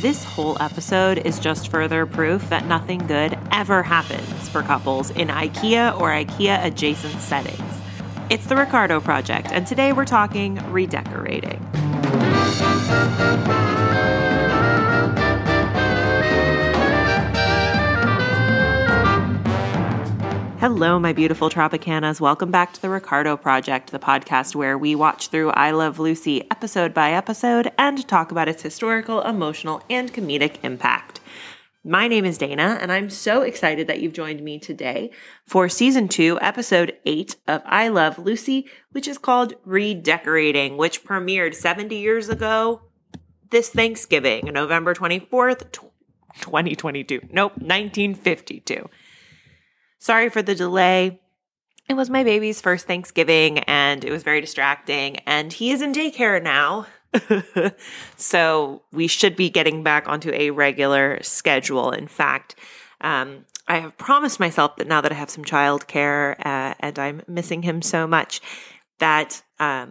this whole episode is just further proof that nothing good ever happens for couples in IKEA or IKEA-adjacent settings. It's The Ricardo Project, and today we're talking redecorating. Hello, my beautiful Tropicanas. Welcome back to The Ricardo Project, the podcast where we watch through I Love Lucy episode by episode and talk about its historical, emotional, and comedic impact. My name is Dana, and I'm so excited that you've joined me today for Season 2, Episode 8 of I Love Lucy, which is called Redecorating, which premiered 70 years ago this Thanksgiving, November 24th, 1952. Sorry for the delay. It was my baby's first Thanksgiving, and it was very distracting, and he is in daycare now, so we should be getting back onto a regular schedule. In fact, I have promised myself that now that I have some childcare and I'm missing him so much, that I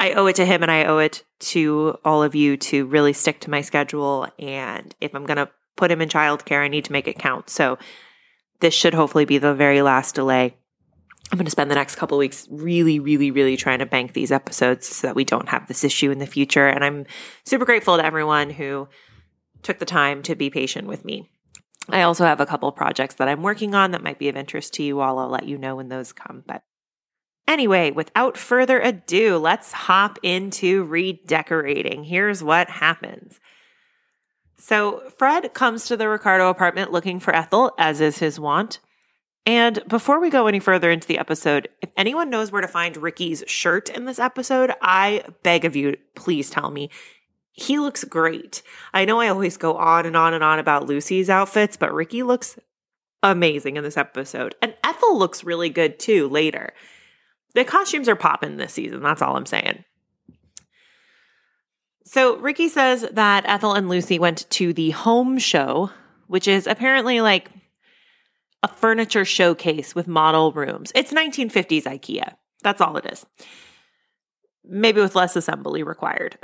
owe it to him and I owe it to all of you to really stick to my schedule, and if I'm going to put him in childcare, I need to make it count, so this should hopefully be the very last delay. I'm going to spend the next couple of weeks really trying to bank these episodes so that we don't have this issue in the future. And I'm super grateful to everyone who took the time to be patient with me. I also have a couple of projects that I'm working on that might be of interest to you all. I'll let you know when those come. But anyway, without further ado, let's hop into redecorating. Here's what happens. So Fred comes to the Ricardo apartment looking for Ethel, as is his wont. And before we go any further into the episode, if anyone knows where to find Ricky's shirt in this episode, I beg of you, please tell me. He looks great. I know I always go on and on about Lucy's outfits, but Ricky looks amazing in this episode. And Ethel looks really good too later. The costumes are popping this season. That's all I'm saying. So Ricky says that Ethel and Lucy went to the home show, which is apparently like a furniture showcase with model rooms. It's 1950s IKEA. That's all it is. Maybe with less assembly required.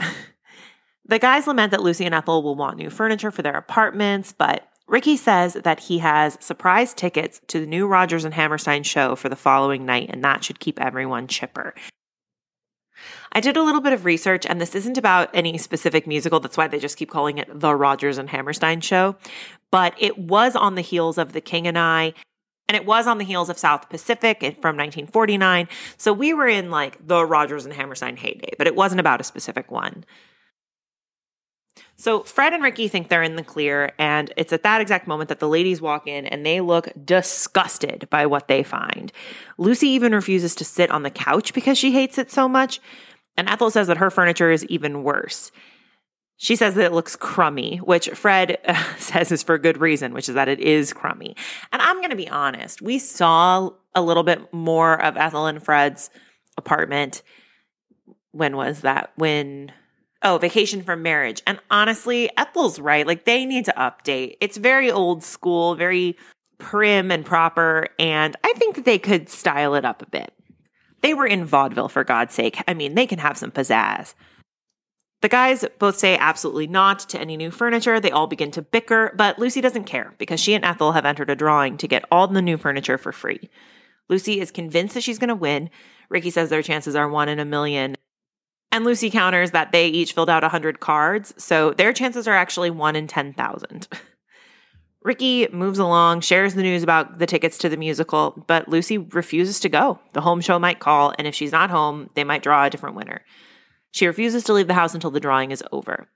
The guys lament that Lucy and Ethel will want new furniture for their apartments, but Ricky says that he has surprise tickets to the new Rodgers and Hammerstein show for the following night, and that should keep everyone chipper. I did a little bit of research, and this isn't about any specific musical. That's why they just keep calling it the Rodgers and Hammerstein show. But it was on the heels of The King and I, and it was on the heels of South Pacific from 1949. So we were in like the Rodgers and Hammerstein heyday, but it wasn't about a specific one. So Fred and Ricky think they're in the clear, and it's at that exact moment that the ladies walk in, and they look disgusted by what they find. Lucy even refuses to sit on the couch because she hates it so much, and Ethel says that her furniture is even worse. She says that it looks crummy, which Fred says is for good reason, which is that it is crummy. And I'm going to be honest, we saw a little bit more of Ethel and Fred's apartment. When was that? Vacation from Marriage. And honestly, Ethel's right. Like, they need to update. It's very old school, very prim and proper, and I think that they could style it up a bit. They were in vaudeville, for God's sake. I mean, they can have some pizzazz. The guys both say absolutely not to any new furniture. They all begin to bicker, but Lucy doesn't care because she and Ethel have entered a drawing to get all the new furniture for free. Lucy is convinced that she's going to win. Ricky says their chances are 1 in a million. And Lucy counters that they each filled out 100 cards, so their chances are actually 1 in 10,000. Ricky moves along, shares the news about the tickets to the musical, but Lucy refuses to go. The home show might call, and if she's not home, they might draw a different winner. She refuses to leave the house until the drawing is over,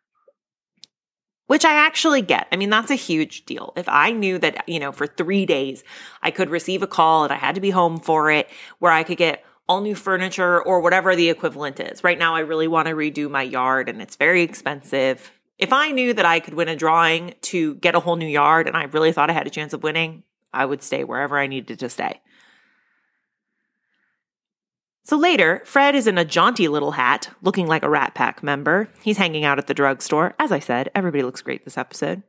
which I actually get. I mean, that's a huge deal. If I knew that, for 3 days I could receive a call and I had to be home for it, where I could get all new furniture or whatever the equivalent is. Right now, I really want to redo my yard and it's very expensive. If I knew that I could win a drawing to get a whole new yard and I really thought I had a chance of winning, I would stay wherever I needed to stay. So later, Fred is in a jaunty little hat, looking like a Rat Pack member. He's hanging out at the drugstore. As I said, everybody looks great this episode.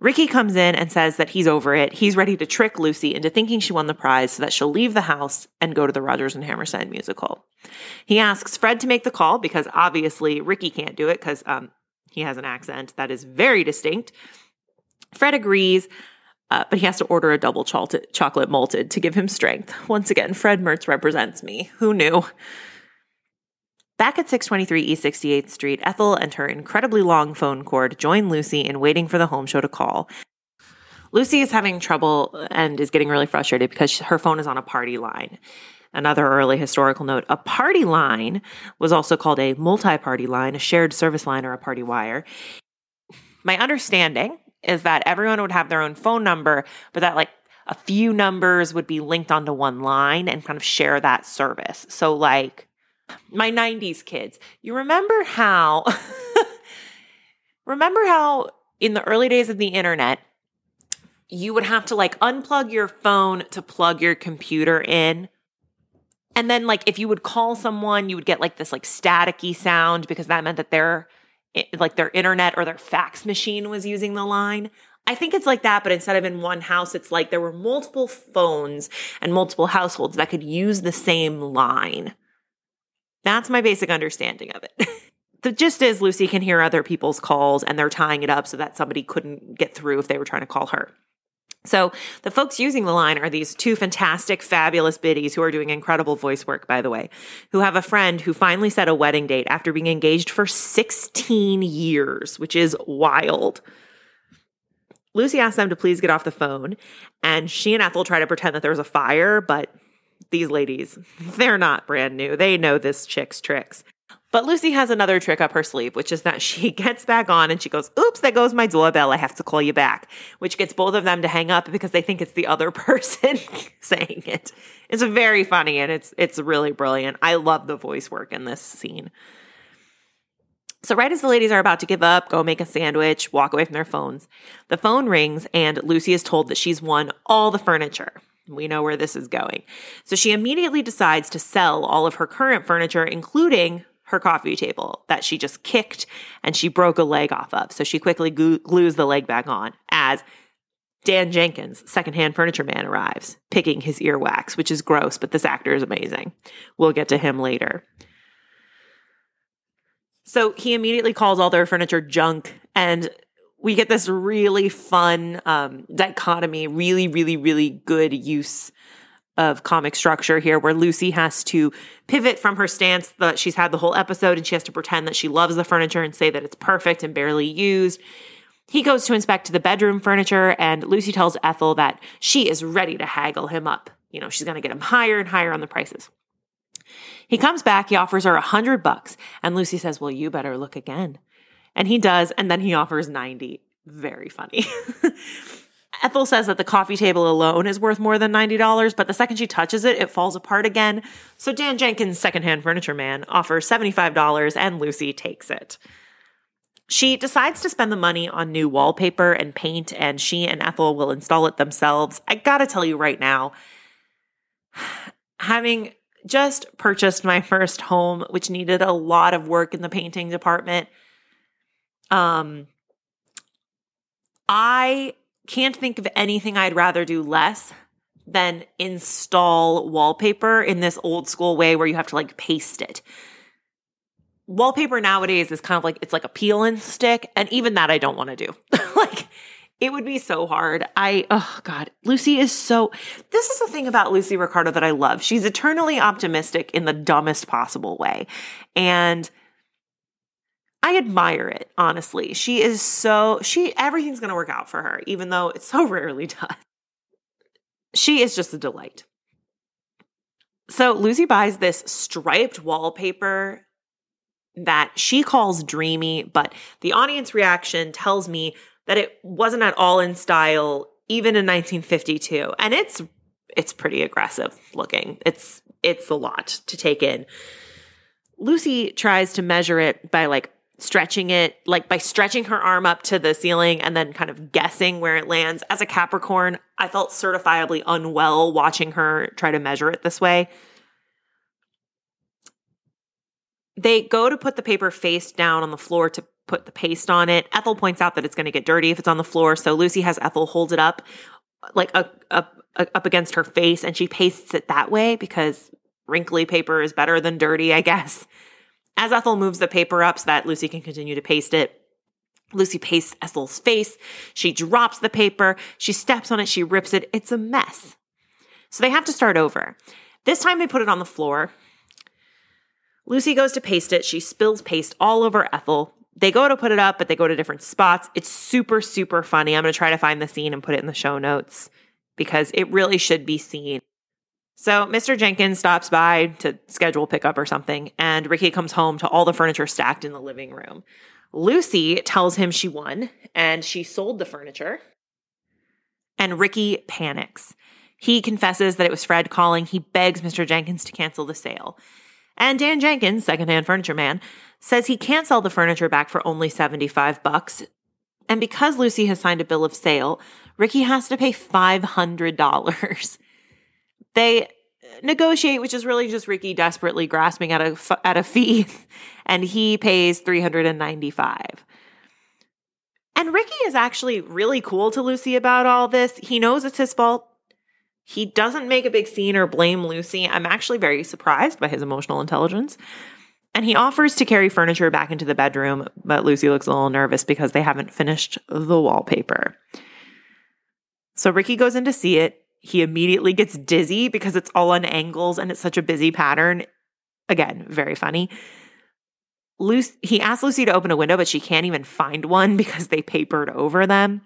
Ricky comes in and says that he's over it. He's ready to trick Lucy into thinking she won the prize so that she'll leave the house and go to the Rodgers and Hammerstein musical. He asks Fred to make the call because obviously Ricky can't do it because He has an accent that is very distinct. Fred agrees, but he has to order a double chocolate malted to give him strength. Once again, Fred Mertz represents me. Who knew? Back at 623 East 68th Street, Ethel and her incredibly long phone cord join Lucy in waiting for the home show to call. Lucy is having trouble and is getting really frustrated because her phone is on a party line. Another early historical note, a party line was also called a multi-party line, a shared service line, or a party wire. My understanding is that everyone would have their own phone number, but that like a few numbers would be linked onto one line and kind of share that service. So like my 90s kids, you remember how, in the early days of the internet, you would have to like unplug your phone to plug your computer in. And then like if you would call someone, you would get like this like staticky sound because that meant that their internet or their fax machine was using the line. I think it's like that, but instead of in one house, it's like there were multiple phones and multiple households that could use the same line. That's my basic understanding of it. The gist is Lucy can hear other people's calls and they're tying it up so that somebody couldn't get through if they were trying to call her. So the folks using the line are these two fantastic, fabulous biddies who are doing incredible voice work, by the way, who have a friend who finally set a wedding date after being engaged for 16 years, which is wild. Lucy asks them to please get off the phone, and she and Ethel try to pretend that there's a fire, but these ladies, they're not brand new. They know this chick's tricks. But Lucy has another trick up her sleeve, which is that she gets back on and she goes, oops, there goes my doorbell. I have to call you back, which gets both of them to hang up because they think it's the other person saying it. It's very funny and it's really brilliant. I love the voice work in this scene. So right as the ladies are about to give up, go make a sandwich, walk away from their phones, the phone rings and Lucy is told that she's won all the furniture. We know where this is going. So she immediately decides to sell all of her current furniture, including her coffee table that she just kicked and she broke a leg off of. So she quickly glues the leg back on as Dan Jenkins, secondhand furniture man, arrives, picking his earwax, which is gross, but this actor is amazing. We'll get to him later. So he immediately calls all their furniture junk, and we get this really fun dichotomy, really, really, really good use of comic structure here where Lucy has to pivot from her stance that she's had the whole episode and she has to pretend that she loves the furniture and say that it's perfect and barely used. He goes to inspect the bedroom furniture and Lucy tells Ethel that she is ready to haggle him up. You know, she's going to get him higher and higher on the prices. He comes back, he offers her $100 and Lucy says, well, you better look again. And he does. And then he offers 90. Very funny. Ethel says that the coffee table alone is worth more than $90, but the second she touches it, it falls apart again. So Dan Jenkins, secondhand furniture man, offers $75 and Lucy takes it. She decides to spend the money on new wallpaper and paint, and she and Ethel will install it themselves. I gotta tell you right now, having just purchased my first home, which needed a lot of work in the painting department, I can't think of anything I'd rather do less than install wallpaper in this old school way where you have to like paste it. Wallpaper nowadays is kind of like, it's like a peel and stick. And even that I don't want to do. Like it would be so hard. Lucy is so, this is the thing about Lucy Ricardo that I love. She's eternally optimistic in the dumbest possible way. And I admire it, honestly. Everything's going to work out for her, even though it so rarely does. She is just a delight. So Lucy buys this striped wallpaper that she calls dreamy, but the audience reaction tells me that it wasn't at all in style, even in 1952. And it's pretty aggressive looking. It's a lot to take in. Lucy tries to measure it by by stretching her arm up to the ceiling and then kind of guessing where it lands. As a Capricorn, I felt certifiably unwell watching her try to measure it this way. They go to put the paper face down on the floor to put the paste on it. Ethel points out that it's going to get dirty if it's on the floor, so Lucy has Ethel hold it up like up against her face and she pastes it that way because wrinkly paper is better than dirty, I guess. As Ethel moves the paper up so that Lucy can continue to paste it, Lucy pastes Ethel's face. She drops the paper. She steps on it. She rips it. It's a mess. So they have to start over. This time they put it on the floor. Lucy goes to paste it. She spills paste all over Ethel. They go to put it up, but they go to different spots. It's super, super funny. I'm going to try to find the scene and put it in the show notes because it really should be seen. So Mr. Jenkins stops by to schedule pickup or something, and Ricky comes home to all the furniture stacked in the living room. Lucy tells him she won, and she sold the furniture, and Ricky panics. He confesses that it was Fred calling. He begs Mr. Jenkins to cancel the sale. And Dan Jenkins, secondhand furniture man, says he can't sell the furniture back for only $75. And because Lucy has signed a bill of sale, Ricky has to pay $500. They negotiate, which is really just Ricky desperately grasping at a fee, and he pays $395. And Ricky is actually really cool to Lucy about all this. He knows it's his fault. He doesn't make a big scene or blame Lucy. I'm actually very surprised by his emotional intelligence. And he offers to carry furniture back into the bedroom, but Lucy looks a little nervous because they haven't finished the wallpaper. So Ricky goes in to see it. He immediately gets dizzy because it's all on angles and it's such a busy pattern. Again, very funny. He asks Lucy to open a window, but she can't even find one because they papered over them.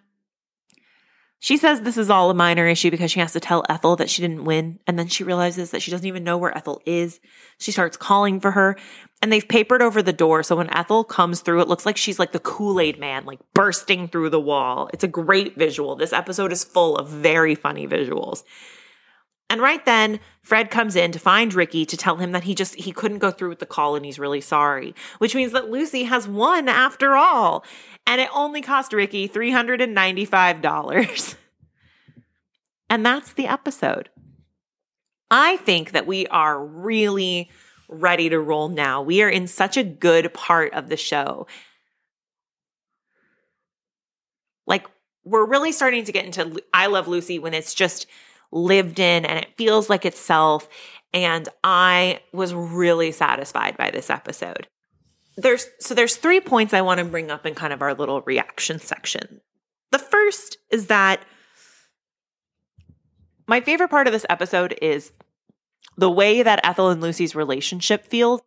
She says this is all a minor issue because she has to tell Ethel that she didn't win, and then she realizes that she doesn't even know where Ethel is. She starts calling for her, and they've papered over the door, so when Ethel comes through, it looks like she's like the Kool-Aid man, like bursting through the wall. It's a great visual. This episode is full of very funny visuals. And right then, Fred comes in to find Ricky to tell him that he couldn't go through with the call and he's really sorry, which means that Lucy has won after all. And it only cost Ricky $395. And that's the episode. I think that we are really ready to roll now. We are in such a good part of the show. Like, we're really starting to get into I Love Lucy when it's just lived in and it feels like itself. And I was really satisfied by this episode. There's 3 points I want to bring up in kind of our little reaction section. The first is that my favorite part of this episode is the way that Ethel and Lucy's relationship feels.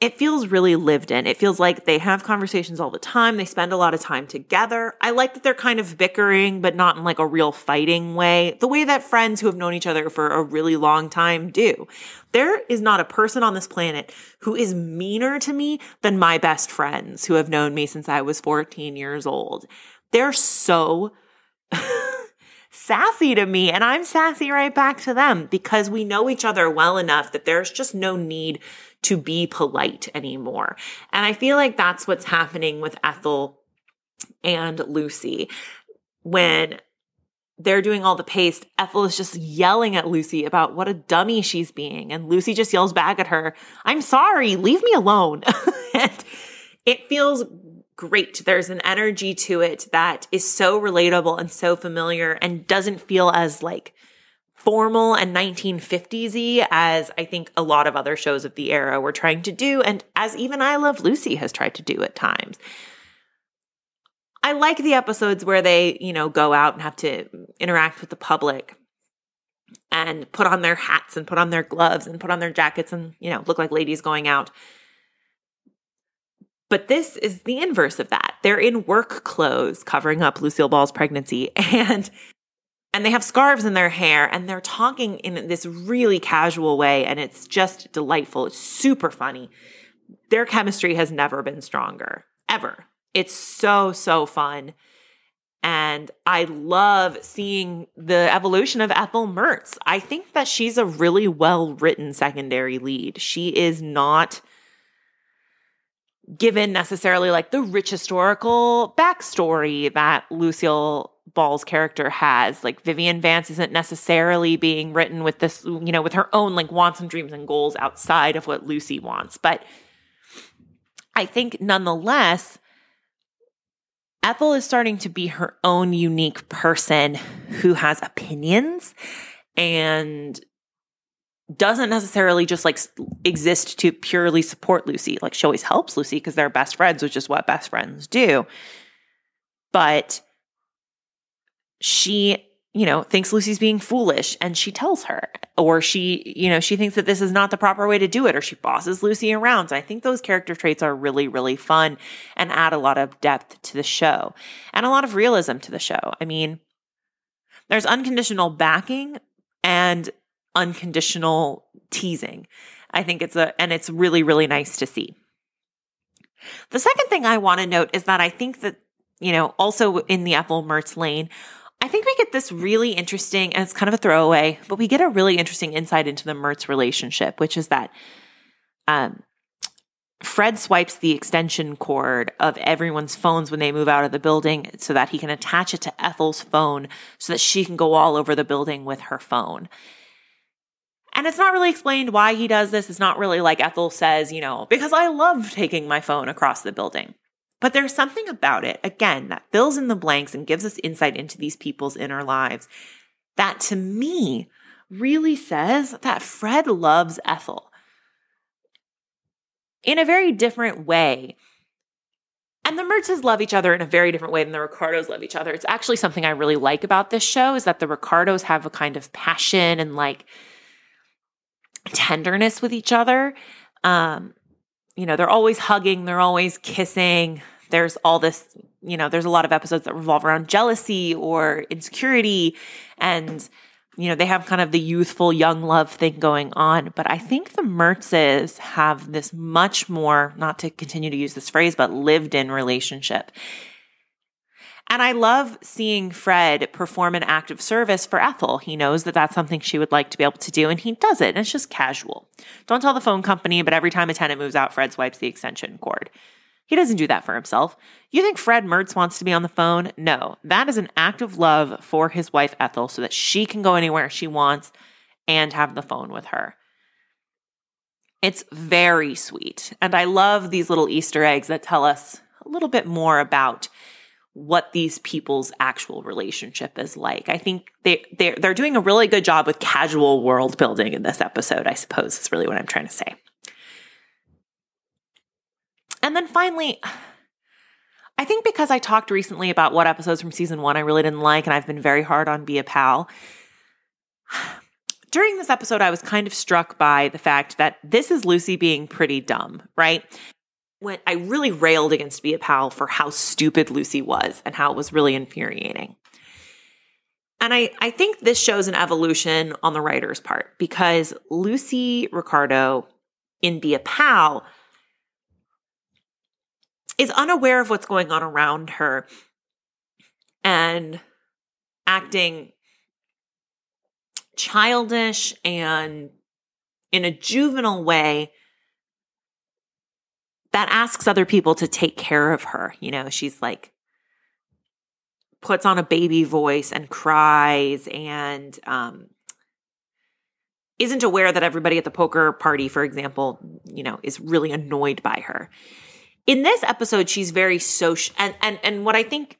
It feels really lived in. It feels like they have conversations all the time. They spend a lot of time together. I like that they're kind of bickering, but not in like a real fighting way, the way that friends who have known each other for a really long time do. There is not a person on this planet who is meaner to me than my best friends who have known me since I was 14 years old. They're so sassy to me, and I'm sassy right back to them because we know each other well enough that there's just no need to be polite anymore. And I feel like that's what's happening with Ethel and Lucy. When they're doing all the paste, Ethel is just yelling at Lucy about what a dummy she's being. And Lucy just yells back at her, "I'm sorry, leave me alone." And it feels great. There's an energy to it that is so relatable and so familiar and doesn't feel as like formal and 1950s-y as I think a lot of other shows of the era were trying to do, and as even I Love Lucy has tried to do at times. I like the episodes where they, go out and have to interact with the public and put on their hats and put on their gloves and put on their jackets and, look like ladies going out. But this is the inverse of that. They're in work clothes covering up Lucille Ball's pregnancy, and they have scarves in their hair, and they're talking in this really casual way, and it's just delightful. It's super funny. Their chemistry has never been stronger, ever. It's so, so fun. And I love seeing the evolution of Ethel Mertz. I think that she's a really well-written secondary lead. She is not given necessarily like the rich historical backstory that Lucille Ball's character has. Like Vivian Vance isn't necessarily being written with this, with her own like wants and dreams and goals outside of what Lucy wants. But I think nonetheless, Ethel is starting to be her own unique person who has opinions and doesn't necessarily just like exist to purely support Lucy. Like she always helps Lucy because they're best friends, which is what best friends do. But she, you know, thinks Lucy's being foolish and she tells her, or she, you know, she thinks that this is not the proper way to do it, or she bosses Lucy around. So I think those character traits are really, really fun and add a lot of depth to the show and a lot of realism to the show. I mean, there's unconditional backing and unconditional teasing. I think it's really, really nice to see. The second thing I want to note is that I think that, you know, also in the Ethel Mertz lane, I think we get this really interesting, and it's kind of a throwaway, but we get a really interesting insight into the Mertz relationship, which is that Fred swipes the extension cord of everyone's phones when they move out of the building so that he can attach it to Ethel's phone so that she can go all over the building with her phone. And it's not really explained why he does this. It's not really like Ethel says, you know, because I love taking my phone across the building. But there's something about it, again, that fills in the blanks and gives us insight into these people's inner lives that, to me, really says that Fred loves Ethel in a very different way. And the Mertzes love each other in a very different way than the Ricardos love each other. It's actually something I really like about this show is that the Ricardos have a kind of passion and, like, tenderness with each other. You know, they're always hugging, they're always kissing. There's all this, you know, there's a lot of episodes that revolve around jealousy or insecurity. And, you know, they have kind of the youthful young love thing going on. But I think the Mertzes have this much more, not to continue to use this phrase, but lived in relationship. And I love seeing Fred perform an act of service for Ethel. He knows that that's something she would like to be able to do, and he does it, and it's just casual. Don't tell the phone company, but every time a tenant moves out, Fred swipes the extension cord. He doesn't do that for himself. You think Fred Mertz wants to be on the phone? No. That is an act of love for his wife, Ethel, so that she can go anywhere she wants and have the phone with her. It's very sweet, and I love these little Easter eggs that tell us a little bit more about what these people's actual relationship is like. I think they're doing a really good job with casual world building in this episode, I suppose is really what I'm trying to say. And then finally, I think because I talked recently about what episodes from season one I really didn't like, and I've been very hard on Be a Pal, during this episode I was kind of struck by the fact that this is Lucy being pretty dumb, right? When I really railed against Be a Pal for how stupid Lucy was and how it was really infuriating. And I think this shows an evolution on the writer's part, because Lucy Ricardo in Be a Pal is unaware of what's going on around her and acting childish and in a juvenile way that asks other people to take care of her. You know, she's like, puts on a baby voice and cries and isn't aware that everybody at the poker party, for example, you know, is really annoyed by her. In this episode, she's very social. And what I think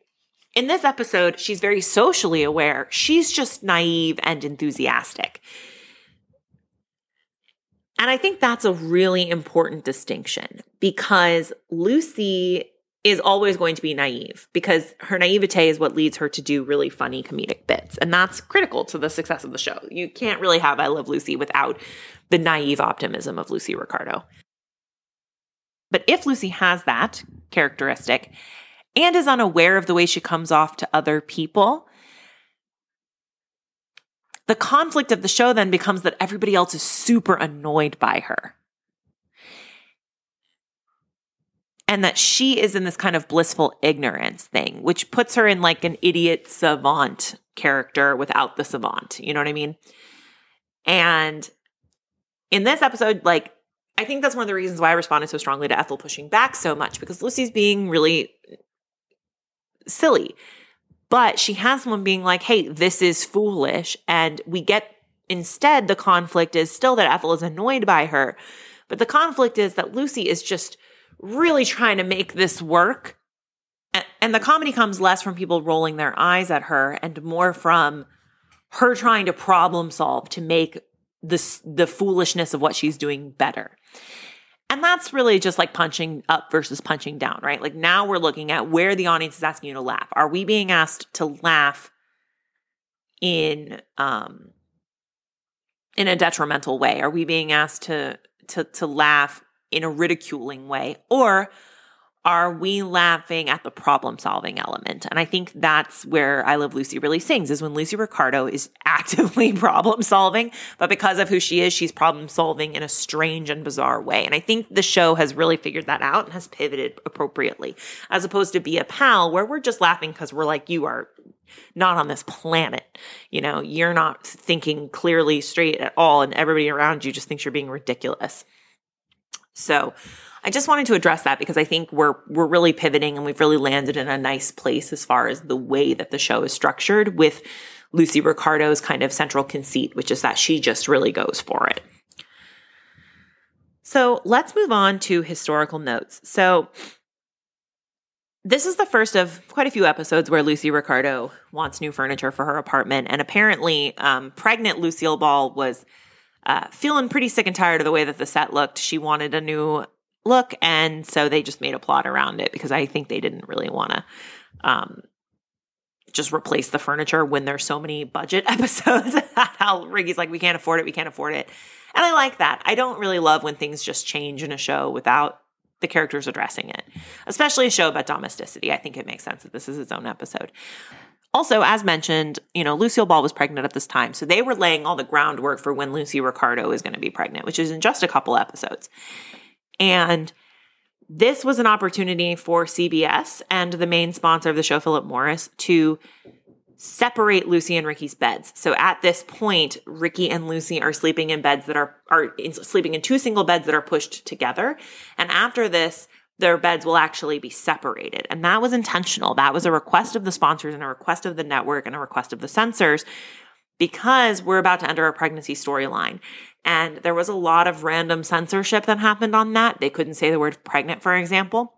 in this episode, she's very socially aware. She's just naive and enthusiastic. And I think that's a really important distinction, because Lucy is always going to be naive, because her naivete is what leads her to do really funny comedic bits. And that's critical to the success of the show. You can't really have I Love Lucy without the naive optimism of Lucy Ricardo. But if Lucy has that characteristic and is unaware of the way she comes off to other people, the conflict of the show then becomes that everybody else is super annoyed by her, and that she is in this kind of blissful ignorance thing, which puts her in like an idiot savant character without the savant. You know what I mean? And in this episode, like, I think that's one of the reasons why I responded so strongly to Ethel pushing back so much, because Lucy's being really silly. But she has someone being like, hey, this is foolish. And we get instead the conflict is still that Ethel is annoyed by her. But the conflict is that Lucy is just really trying to make this work. And the comedy comes less from people rolling their eyes at her and more from her trying to problem solve to make the foolishness of what she's doing better. And that's really just like punching up versus punching down, right? Like now we're looking at where the audience is asking you to laugh. Are we being asked to laugh in a detrimental way? Are we being asked to laugh in a ridiculing way? Or are we laughing at the problem-solving element? And I think that's where I Love Lucy really sings, is when Lucy Ricardo is actively problem-solving, but because of who she is, she's problem-solving in a strange and bizarre way. And I think the show has really figured that out and has pivoted appropriately, as opposed to Be a Pal, where we're just laughing because we're like, you are not on this planet. You know, you're not thinking clearly straight at all, and everybody around you just thinks you're being ridiculous. So I just wanted to address that because I think we're really pivoting and we've really landed in a nice place as far as the way that the show is structured, with Lucy Ricardo's kind of central conceit, which is that she just really goes for it. So let's move on to historical notes. So this is the first of quite a few episodes where Lucy Ricardo wants new furniture for her apartment. And apparently pregnant Lucille Ball was feeling pretty sick and tired of the way that the set looked. She wanted a new look, and so they just made a plot around it because I think they didn't really want to just replace the furniture when there's so many budget episodes. How Ricky's like, we can't afford it. And I like that. I don't really love when things just change in a show without the characters addressing it, especially a show about domesticity. I think it makes sense that this is its own episode. Also, as mentioned, you know, Lucille Ball was pregnant at this time, so they were laying all the groundwork for when Lucy Ricardo is going to be pregnant, which is in just a couple episodes. And this was an opportunity for CBS and the main sponsor of the show, Philip Morris, to separate Lucy and Ricky's beds. So at this point, Ricky and Lucy are sleeping in beds that are sleeping in two single beds that are pushed together. And after this, their beds will actually be separated. And that was intentional. That was a request of the sponsors and a request of the network and a request of the censors, because we're about to enter a pregnancy storyline. And there was a lot of random censorship that happened on that. They couldn't say the word pregnant, for example.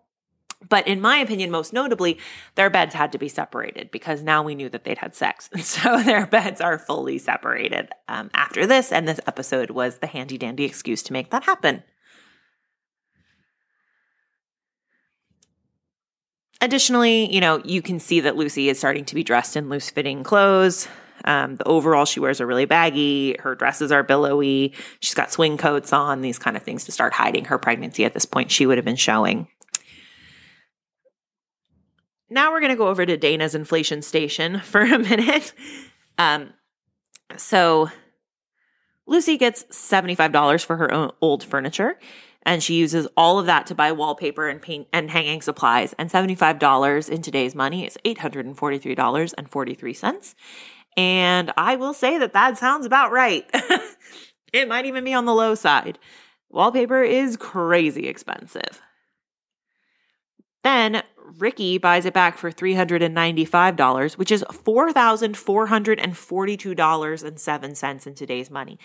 But in my opinion, most notably, their beds had to be separated because now we knew that they'd had sex. And so their beds are fully separated after this. And this episode was the handy dandy excuse to make that happen. Additionally, you know, you can see that Lucy is starting to be dressed in loose-fitting clothes. The overalls she wears are really baggy. Her dresses are billowy. She's got swing coats on, these kind of things to start hiding her pregnancy. At this point, she would have been showing. Now we're going to go over to Dana's inflation station for a minute. So Lucy gets $75 for her own old furniture. And she uses all of that to buy wallpaper and paint and hanging supplies. And $75 in today's money is $843.43. And I will say that sounds about right. It might even be on the low side. Wallpaper is crazy expensive. Then Ricky buys it back for $395, which is $4,442.07 in today's money.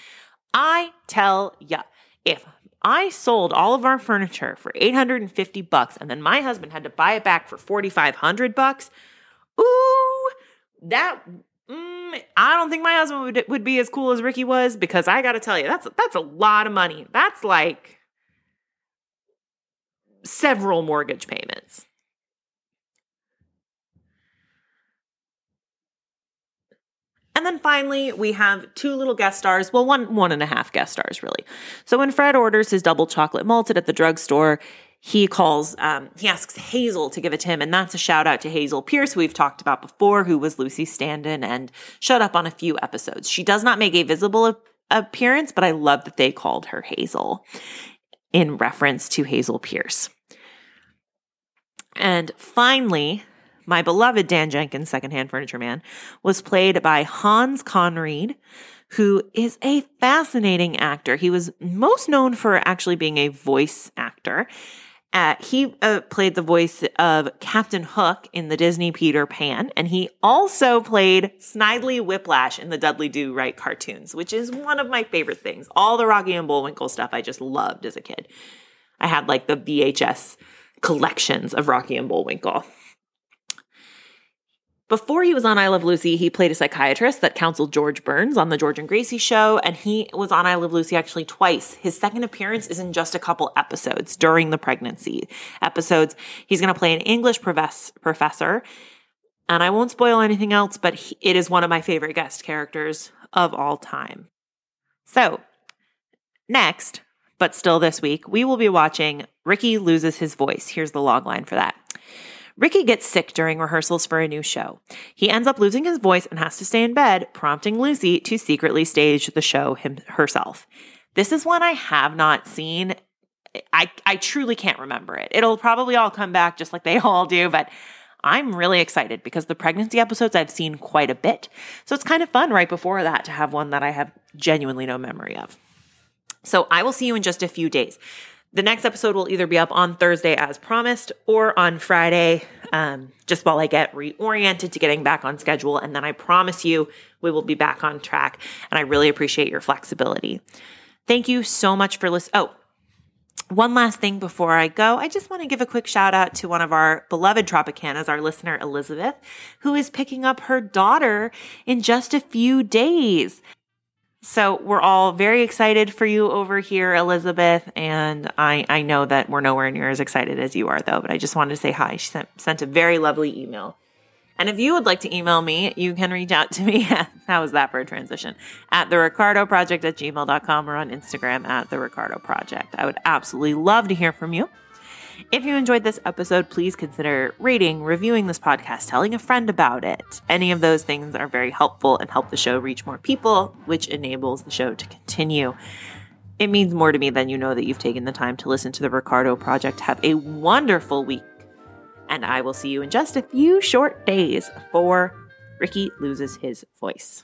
I tell ya, if I sold all of our furniture for $850 and then my husband had to buy it back for $4,500. Ooh, I don't think my husband would be as cool as Ricky was, because I got to tell you, that's a lot of money. That's like several mortgage payments. And then finally, we have two little guest stars. Well, one and a half guest stars, really. So when Fred orders his double chocolate malted at the drugstore, he asks Hazel to give it to him. And that's a shout out to Hazel Pierce, who we've talked about before, who was Lucy's stand-in and showed up on a few episodes. She does not make a visible appearance, but I love that they called her Hazel in reference to Hazel Pierce. And finally, my beloved Dan Jenkins, secondhand furniture man, was played by Hans Conried, who is a fascinating actor. He was most known for actually being a voice actor. He played the voice of Captain Hook in the Disney Peter Pan, and he also played Snidely Whiplash in the Dudley Do-Right cartoons, which is one of my favorite things. All the Rocky and Bullwinkle stuff I just loved as a kid. I had like the VHS collections of Rocky and Bullwinkle. Before he was on I Love Lucy, he played a psychiatrist that counseled George Burns on the George and Gracie show, and he was on I Love Lucy actually twice. His second appearance is in just a couple episodes during the pregnancy episodes. He's going to play an English professor, and I won't spoil anything else, but it is one of my favorite guest characters of all time. So, next, but still this week, we will be watching Ricky Loses His Voice. Here's the log line for that. Ricky gets sick during rehearsals for a new show. He ends up losing his voice and has to stay in bed, prompting Lucy to secretly stage the show herself. This is one I have not seen. I truly can't remember it. It'll probably all come back just like they all do, but I'm really excited because the pregnancy episodes I've seen quite a bit. So it's kind of fun right before that to have one that I have genuinely no memory of. So I will see you in just a few days. The next episode will either be up on Thursday as promised or on Friday, just while I get reoriented to getting back on schedule. And then I promise you we will be back on track. And I really appreciate your flexibility. Thank you so much for listening. Oh, one last thing before I go. I just want to give a quick shout out to one of our beloved Tropicanas, our listener Elizabeth, who is picking up her daughter in just a few days. So we're all very excited for you over here, Elizabeth, and I know that we're nowhere near as excited as you are, though, but I just wanted to say hi. She sent a very lovely email. And if you would like to email me, you can reach out to me at, how was that for a transition, at thericardoproject@gmail.com or on Instagram at thericardoproject. I would absolutely love to hear from you. If you enjoyed this episode, please consider rating, reviewing this podcast, telling a friend about it. Any of those things are very helpful and help the show reach more people, which enables the show to continue. It means more to me than you know that you've taken the time to listen to The Ricardo Project. Have a wonderful week, and I will see you in just a few short days for Ricky Loses His Voice.